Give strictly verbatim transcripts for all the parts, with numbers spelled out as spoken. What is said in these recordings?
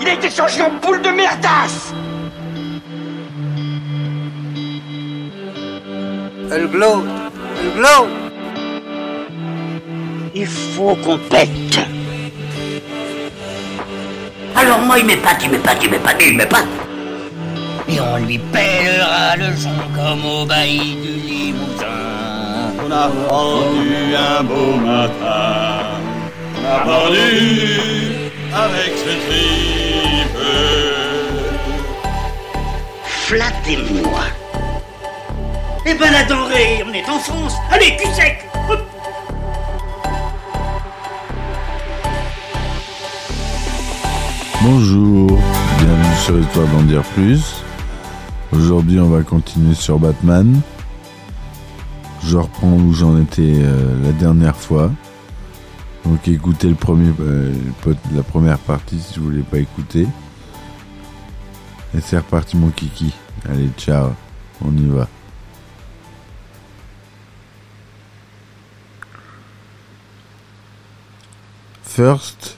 Il a été changé en poule de merdasse. Elle glow, elle glow. Il faut qu'on pète. Alors moi il m'épate, il m'épate, il m'épate, il m'épate. Et on lui pèlera le sang comme au bailli du Limousin. On a vendu un beau matin. On a vendu avec ce tripe. Flattez-moi. Eh ben la denrée, on est en France. Allez, cul sec. Hop. Bonjour, bienvenue sur Histoire d'en dire plus. Aujourd'hui, on va continuer sur Batman. Je reprends où j'en étais euh, la dernière fois. Donc écoutez le premier, euh, la première partie si vous ne voulez pas écouter. Et c'est reparti mon kiki. Allez, ciao, on y va. First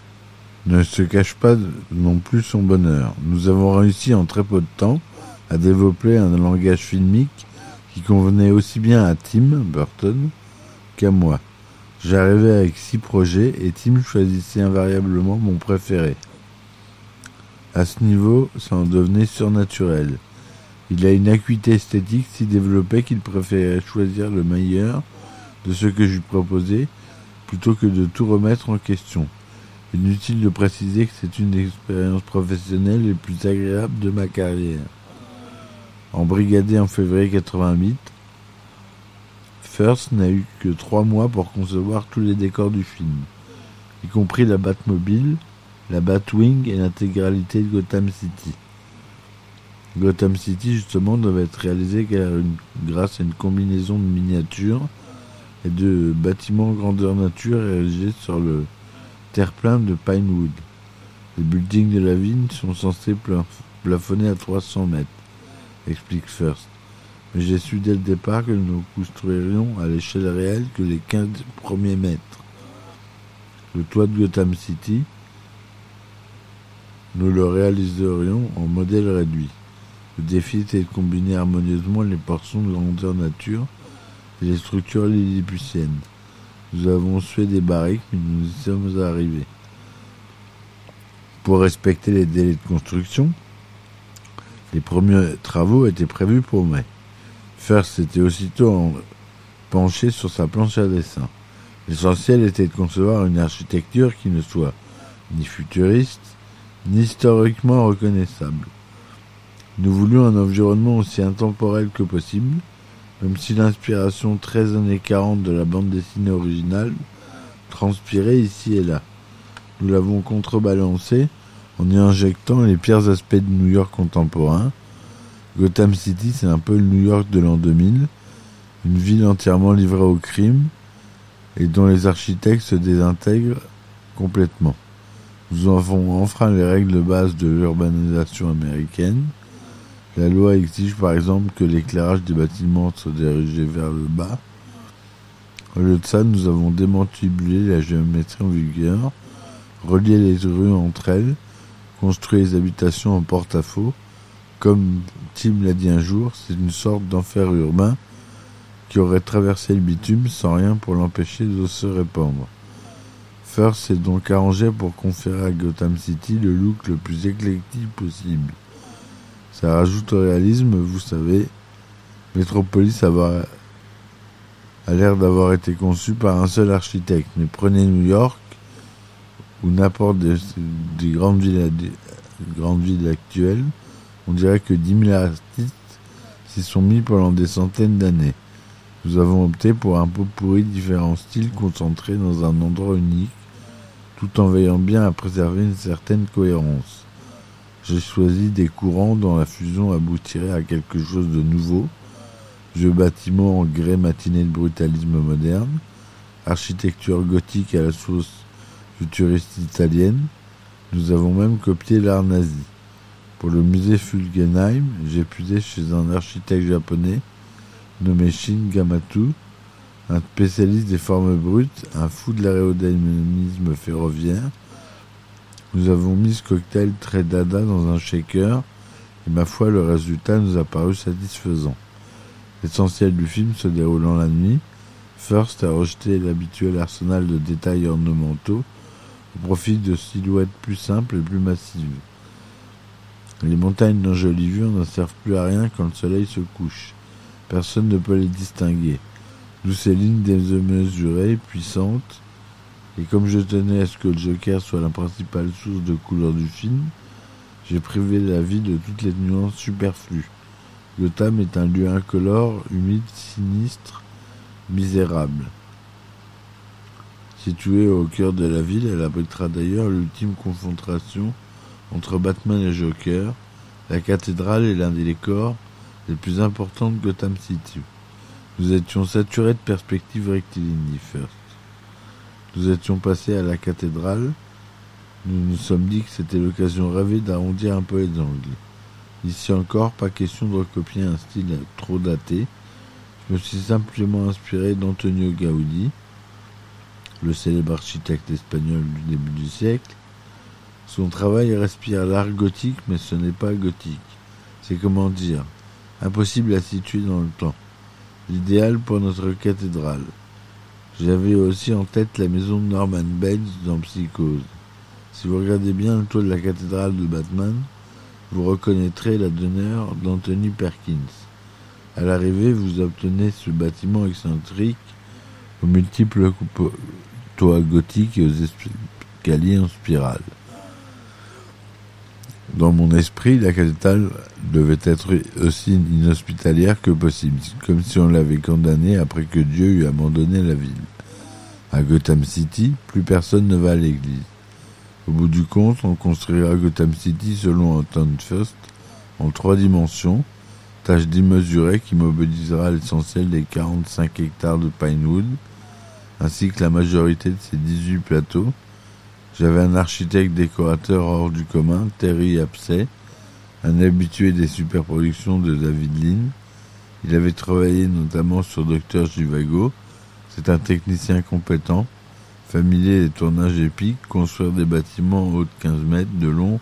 ne se cache pas non plus son bonheur. Nous avons réussi en très peu de temps à développer un langage filmique qui convenait aussi bien à Tim Burton qu'à moi. J'arrivais avec six projets et Tim choisissait invariablement mon préféré. À ce niveau, ça en devenait surnaturel. Il a une acuité esthétique si développée qu'il préférait choisir le meilleur de ce que je lui proposais plutôt que de tout remettre en question. Inutile de préciser que c'est une expérience professionnelle les plus agréables de ma carrière. Embrigadé en février quatre-vingt-huit, First n'a eu que trois mois pour concevoir tous les décors du film, y compris la Batmobile, la Batwing et l'intégralité de Gotham City. Gotham City, justement, devait être réalisé grâce à une combinaison de miniatures et de bâtiments grandeur nature érigés sur le terre-plein de Pinewood. Les buildings de la ville sont censés plafonner à trois cents mètres, explique First. Mais j'ai su dès le départ que nous construirions à l'échelle réelle que les quinze premiers mètres. Le toit de Gotham City, nous le réaliserions en modèle réduit. Le défi était de combiner harmonieusement les portions de grandeur nature et les structures lilliputiennes. Nous avons sué des barriques, mais nous y sommes arrivés. Pour respecter les délais de construction, les premiers travaux étaient prévus pour mai. First s'était aussitôt penché sur sa planche à dessin. L'essentiel était de concevoir une architecture qui ne soit ni futuriste, ni historiquement reconnaissable. Nous voulions un environnement aussi intemporel que possible, même si l'inspiration très années quarante de la bande dessinée originale transpirait ici et là. Nous l'avons contrebalancée en y injectant les pires aspects de New York contemporain. Gotham City, c'est un peu le New York de l'an deux mille, une ville entièrement livrée au crime et dont les architectes se désintègrent complètement. Nous avons enfreint les règles de base de l'urbanisation américaine. La loi exige par exemple que l'éclairage des bâtiments soit dirigé vers le bas. Au lieu de ça, nous avons démantibulé la géométrie en vigueur, relié les rues entre elles, construit les habitations en porte-à-faux. Comme Tim l'a dit un jour, c'est une sorte d'enfer urbain qui aurait traversé le bitume sans rien pour l'empêcher de se répandre. First s'est donc arrangé pour conférer à Gotham City le look le plus éclectique possible. Ça rajoute au réalisme, vous savez. Metropolis a l'air d'avoir été conçu par un seul architecte. Mais prenez New York ou n'importe des, des grandes villes, des grandes villes actuelles, on dirait que dix mille artistes s'y sont mis pendant des centaines d'années. Nous avons opté pour un pot pourri de différents styles concentrés dans un endroit unique, tout en veillant bien à préserver une certaine cohérence. J'ai choisi des courants dont la fusion aboutirait à quelque chose de nouveau. Vieux bâtiments en grès matiné de brutalisme moderne, architecture gothique à la sauce futuriste italienne. Nous avons même copié l'art nazi. Pour le musée Fulgenheim, j'ai puisé chez un architecte japonais nommé Shin Gamatu, un spécialiste des formes brutes, un fou de l'aérodynamisme ferroviaire, Nous avons mis ce cocktail très dada dans un shaker et ma foi le résultat nous a paru satisfaisant. L'essentiel du film se déroulant la nuit, First a rejeté l'habituel arsenal de détails ornementaux au profit de silhouettes plus simples et plus massives. Les montagnes d'un joli vue ne servent plus à rien quand le soleil se couche. Personne ne peut les distinguer. D'où ces lignes démesurées, puissantes, et comme je tenais à ce que le Joker soit la principale source de couleur du film, j'ai privé la vie de toutes les nuances superflues. Gotham est un lieu incolore, humide, sinistre, misérable. Située au cœur de la ville, elle abritera d'ailleurs l'ultime confrontation entre Batman et Joker. La cathédrale est l'un des décors les plus importants de Gotham City. Nous étions saturés de perspectives rectilignes, First. Nous étions passés à la cathédrale. Nous nous sommes dit que c'était l'occasion rêvée d'arrondir un peu les angles. Ici encore, pas question de recopier un style trop daté. Je me suis simplement inspiré d'Antonio Gaudí, le célèbre architecte espagnol du début du siècle. Son travail respire l'art gothique, mais ce n'est pas gothique. C'est comment dire, impossible à situer dans le temps. L'idéal pour notre cathédrale. J'avais aussi en tête la maison de Norman Bates dans Psychose. Si vous regardez bien le toit de la cathédrale de Batman, vous reconnaîtrez la demeure d'Anthony Perkins. À l'arrivée, vous obtenez ce bâtiment excentrique aux multiples toits gothiques et aux escaliers en spirale. Dans mon esprit, la cathédrale devait être aussi inhospitalière que possible, comme si on l'avait condamnée après que Dieu eût abandonné la ville. À Gotham City, plus personne ne va à l'église. Au bout du compte, on construira Gotham City selon Anton Furst en trois dimensions, tâche démesurée qui mobilisera l'essentiel des quarante-cinq hectares de Pinewood, ainsi que la majorité de ses dix-huit plateaux. J'avais un architecte décorateur hors du commun, Terry Abcet, un habitué des superproductions de David Lean. Il avait travaillé notamment sur docteur Zhivago. C'est un technicien compétent, familier des tournages épiques, construire des bâtiments hauts de quinze mètres, de long,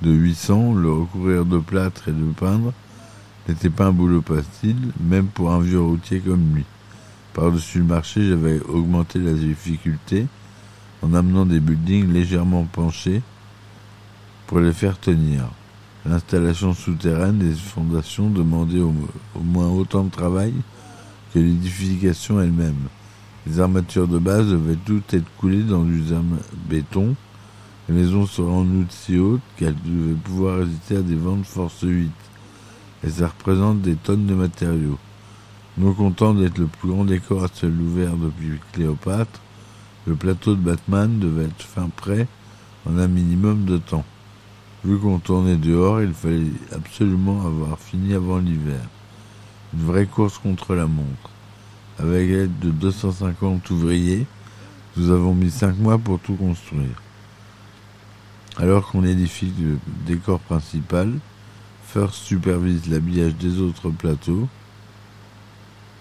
de huit cents, le recouvrir de plâtre et de peindre, n'était pas un boulot facile, même pour un vieux routier comme lui. Par-dessus le marché, j'avais augmenté la difficulté, en amenant des buildings légèrement penchés pour les faire tenir. L'installation souterraine des fondations demandait au, au moins autant de travail que l'édification elle-même. Les armatures de base devaient toutes être coulées dans du béton. Les maisons seront en outre si hautes qu'elles devaient pouvoir résister à des vents de force huit. Et ça représente des tonnes de matériaux. Non content d'être le plus grand décor à ciel ouvert depuis Cléopâtre, le plateau de Batman devait être fin prêt en un minimum de temps. Vu qu'on tournait dehors, il fallait absolument avoir fini avant l'hiver. Une vraie course contre la montre. Avec l'aide de deux cent cinquante ouvriers, nous avons mis cinq mois pour tout construire. Alors qu'on édifie le décor principal, First supervise l'habillage des autres plateaux,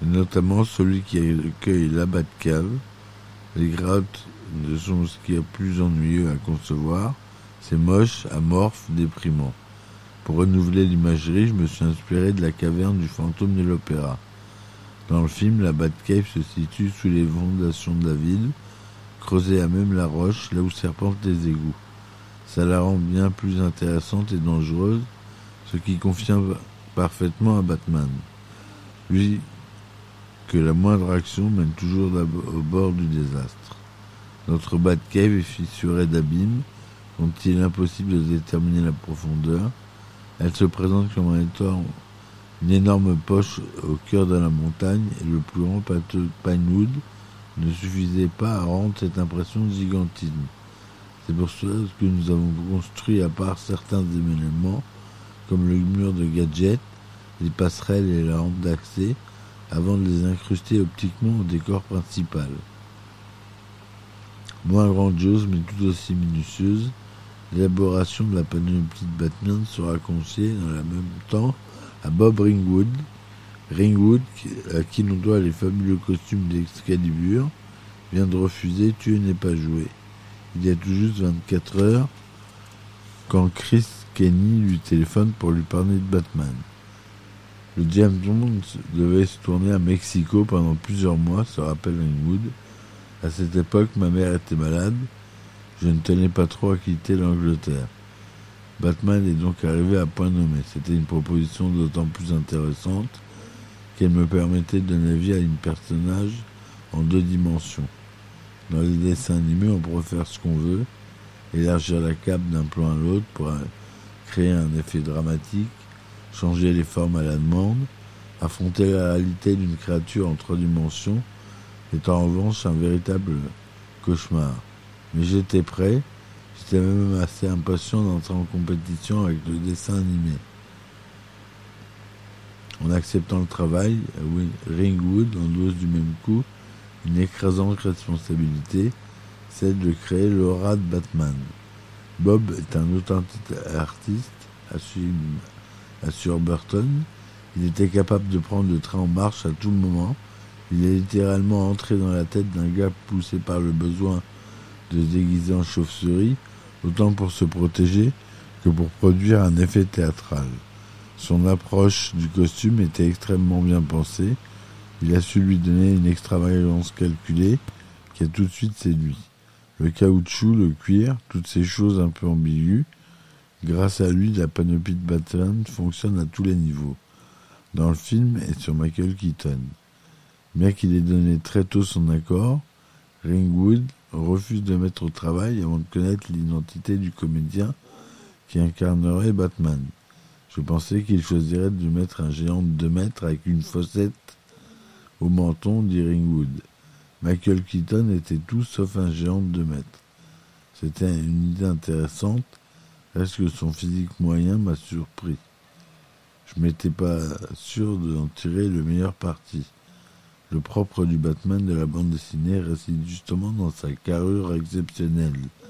notamment celui qui accueille la Batcave. Les grottes sont ce qu'il y a de plus ennuyeux à concevoir. C'est moche, amorphe, déprimant. Pour renouveler l'imagerie, je me suis inspiré de la caverne du fantôme de l'opéra. Dans le film, la Batcave se situe sous les fondations de la ville, creusée à même la roche, là où serpentent les égouts. Ça la rend bien plus intéressante et dangereuse, ce qui convient parfaitement à Batman. Lui, que la moindre action mène toujours au bord du désastre. Notre Batcave est fissurée d'abîmes dont il est impossible de déterminer la profondeur. Elle se présente comme étant une énorme poche au cœur de la montagne et le plus grand plateau de Pinewood ne suffisait pas à rendre cette impression de gigantisme. C'est pour cela que nous avons construit, à part certains éléments, comme le mur de gadgets, les passerelles et la rampe d'accès, avant de les incruster optiquement au décor principal. Moins grandiose mais tout aussi minutieuse, l'élaboration de la panoplie de Batman sera confiée dans le même temps à Bob Ringwood, Ringwood à qui l'on doit les fabuleux costumes d'Excalibur, vient de refuser « Tuer n'est pas joué ». Il y a tout juste vingt-quatre heures, quand Chris Kenny lui téléphone pour lui parler de Batman. Le James Bond devait se tourner à Mexico pendant plusieurs mois, se rappelle Ringwood. À cette époque, ma mère était malade. Je ne tenais pas trop à quitter l'Angleterre. Batman est donc arrivé à point nommé. C'était une proposition d'autant plus intéressante qu'elle me permettait de donner vie à un personnage en deux dimensions. Dans les dessins animés, on pourrait faire ce qu'on veut, élargir la cape d'un plan à l'autre pour créer un effet dramatique, changer les formes à la demande, affronter la réalité d'une créature en trois dimensions est en revanche un véritable cauchemar. Mais j'étais prêt, j'étais même assez impatient d'entrer en compétition avec le dessin animé. En acceptant le travail, Ringwood endosse du même coup une écrasante responsabilité, celle de créer l'aura de Batman. Bob est un authentique artiste, assume assure Burton. Il était capable de prendre le train en marche à tout moment. Il est littéralement entré dans la tête d'un gars poussé par le besoin de se déguiser en chauve-souris, autant pour se protéger que pour produire un effet théâtral. Son approche du costume était extrêmement bien pensée. Il a su lui donner une extravagance calculée qui a tout de suite séduit. Le caoutchouc, le cuir, toutes ces choses un peu ambiguës. Grâce à lui, la panoplie de Batman fonctionne à tous les niveaux, dans le film et sur Michael Keaton. Bien qu'il ait donné très tôt son accord, Ringwood refuse de mettre au travail avant de connaître l'identité du comédien qui incarnerait Batman. Je pensais qu'il choisirait de mettre un géant de deux mètres avec une fossette au menton, dit Ringwood. Michael Keaton était tout sauf un géant de deux mètres. C'était une idée intéressante. Est-ce que son physique moyen m'a surpris? Je m'étais pas sûr d'en tirer le meilleur parti. Le propre du Batman de la bande dessinée réside justement dans sa carrure exceptionnelle. Il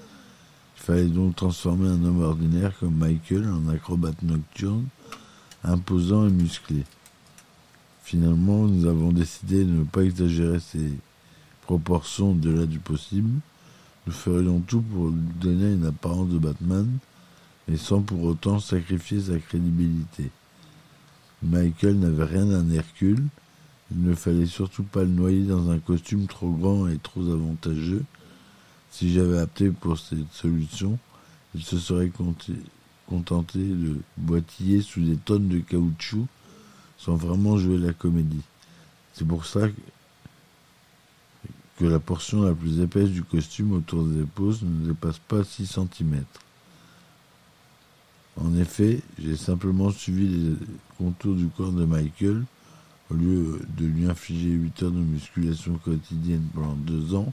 fallait donc transformer un homme ordinaire comme Michael en acrobate nocturne, imposant et musclé. Finalement, nous avons décidé de ne pas exagérer ses proportions au-delà du possible. Nous ferions tout pour lui donner une apparence de Batman, mais sans pour autant sacrifier sa crédibilité. Michael n'avait rien d'un Hercule, il ne fallait surtout pas le noyer dans un costume trop grand et trop avantageux. Si j'avais opté pour cette solution, il se serait contenté de boitiller sous des tonnes de caoutchouc sans vraiment jouer la comédie. C'est pour ça que la portion la plus épaisse du costume autour des épaules ne dépasse pas six centimètres. En effet, j'ai simplement suivi les contours du corps de Michael. Au lieu de lui infliger huit heures de musculation quotidienne pendant deux ans,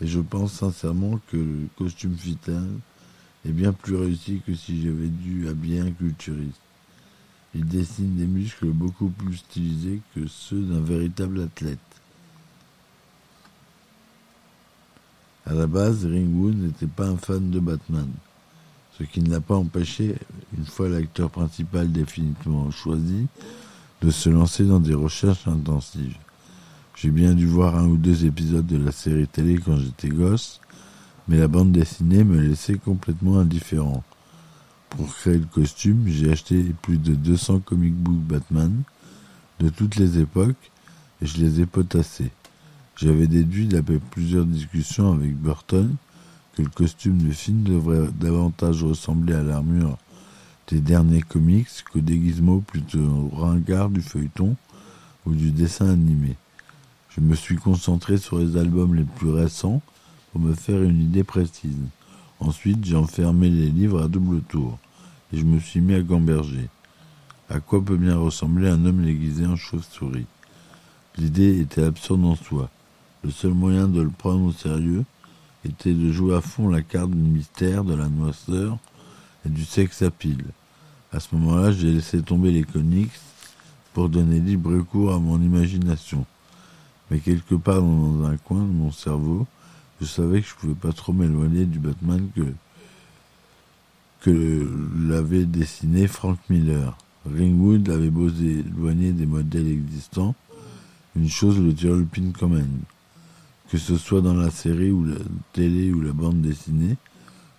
et je pense sincèrement que le costume final est bien plus réussi que si j'avais dû habiller un culturiste. Il dessine des muscles beaucoup plus stylisés que ceux d'un véritable athlète. À la base, Ringwood n'était pas un fan de Batman. Ce qui ne l'a pas empêché, une fois l'acteur principal définitivement choisi, de se lancer dans des recherches intensives. J'ai bien dû voir un ou deux épisodes de la série télé quand j'étais gosse, mais la bande dessinée me laissait complètement indifférent. Pour créer le costume, j'ai acheté plus de deux cents comic books Batman de toutes les époques et je les ai potassés. J'avais déduit d'après plusieurs discussions avec Burton que le costume du film devrait davantage ressembler à l'armure des derniers comics qu'au déguisement plutôt ringard du feuilleton ou du dessin animé. Je me suis concentré sur les albums les plus récents pour me faire une idée précise. Ensuite, j'ai enfermé les livres à double tour et je me suis mis à gamberger. À quoi peut bien ressembler un homme déguisé en chauve-souris? L'idée était absurde en soi. Le seul moyen de le prendre au sérieux était de jouer à fond la carte du mystère, de la noirceur et du sex-appeal. À ce moment-là, j'ai laissé tomber les comics pour donner libre cours à mon imagination. Mais quelque part dans un coin de mon cerveau, je savais que je ne pouvais pas trop m'éloigner du Batman que, que l'avait dessiné Frank Miller. Ringwood avait beau s'éloigner des modèles existants, une chose le turlupine quand même. Que ce soit dans la série ou la télé ou la bande dessinée,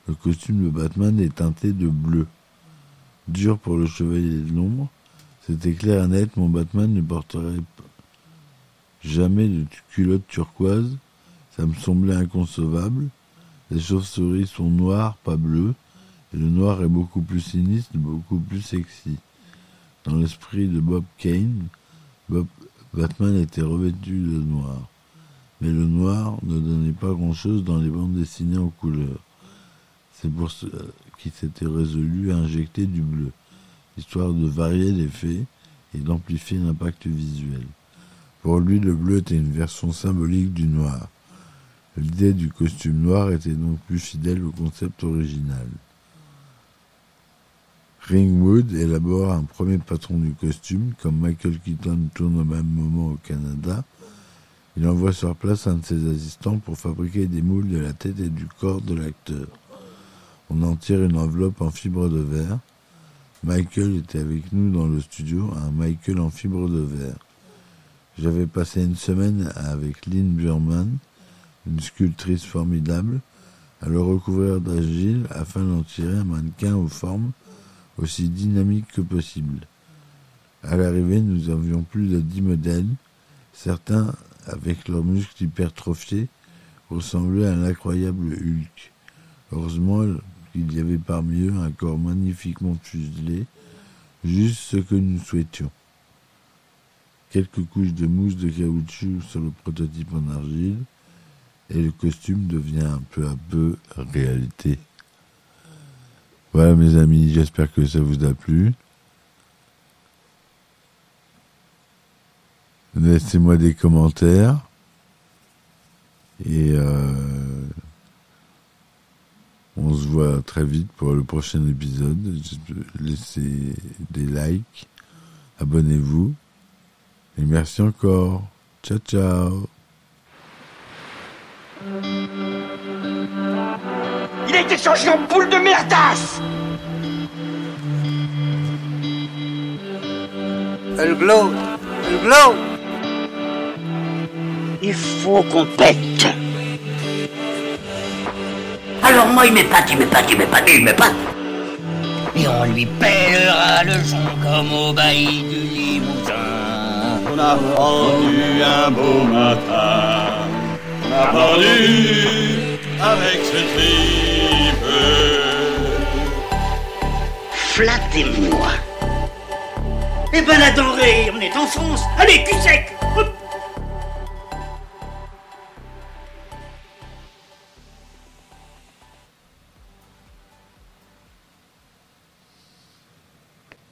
Le costume de Batman est teinté de bleu. Dur pour le chevalier de l'ombre, c'était clair et net, mon Batman ne porterait jamais de culotte turquoise, ça me semblait inconcevable. Les chauves-souris sont noires, pas bleues, et le noir est beaucoup plus sinistre, beaucoup plus sexy. Dans l'esprit de Bob Kane, Bob, Batman était revêtu de noir. Mais le noir ne donnait pas grand-chose dans les bandes dessinées en couleur. C'est pour ce qu'il s'était résolu à injecter du bleu, histoire de varier l'effet et d'amplifier l'impact visuel. Pour lui, le bleu était une version symbolique du noir. L'idée du costume noir était donc plus fidèle au concept original. Ringwood élabore un premier patron du costume, comme Michael Keaton tourne au même moment au Canada. Il envoie sur place un de ses assistants pour fabriquer des moules de la tête et du corps de l'acteur. On en tire une enveloppe en fibre de verre. Michael était avec nous dans le studio, un Michael en fibre de verre. J'avais passé une semaine avec Lynn Burman, une sculptrice formidable, à le recouvrir d'argile afin d'en tirer un mannequin aux formes aussi dynamiques que possible. À l'arrivée, nous avions plus de dix modèles, certains avec leurs muscles hypertrophiés, ressemblaient à l'incroyable Hulk. Heureusement qu'il y avait parmi eux un corps magnifiquement fuselé, juste ce que nous souhaitions. Quelques couches de mousse de caoutchouc sur le prototype en argile, et le costume devient peu à peu réalité. Voilà mes amis, j'espère que ça vous a plu. Laissez-moi des commentaires et euh, on se voit très vite pour le prochain épisode. Laissez des likes, abonnez-vous et merci encore. Ciao ciao. Il a été changé en boule de merdasse. Elle glow, elle glow. Il faut qu'on pète. Alors moi il m'épate, il m'épate, il m'épate, il m'épate. Et on lui pèlera le sang comme au bailli du Limousin. On a vendu un beau matin. On a vendu avec ce type. Flattez-moi. Eh ben la denrée, on est en France. Allez, cul sec.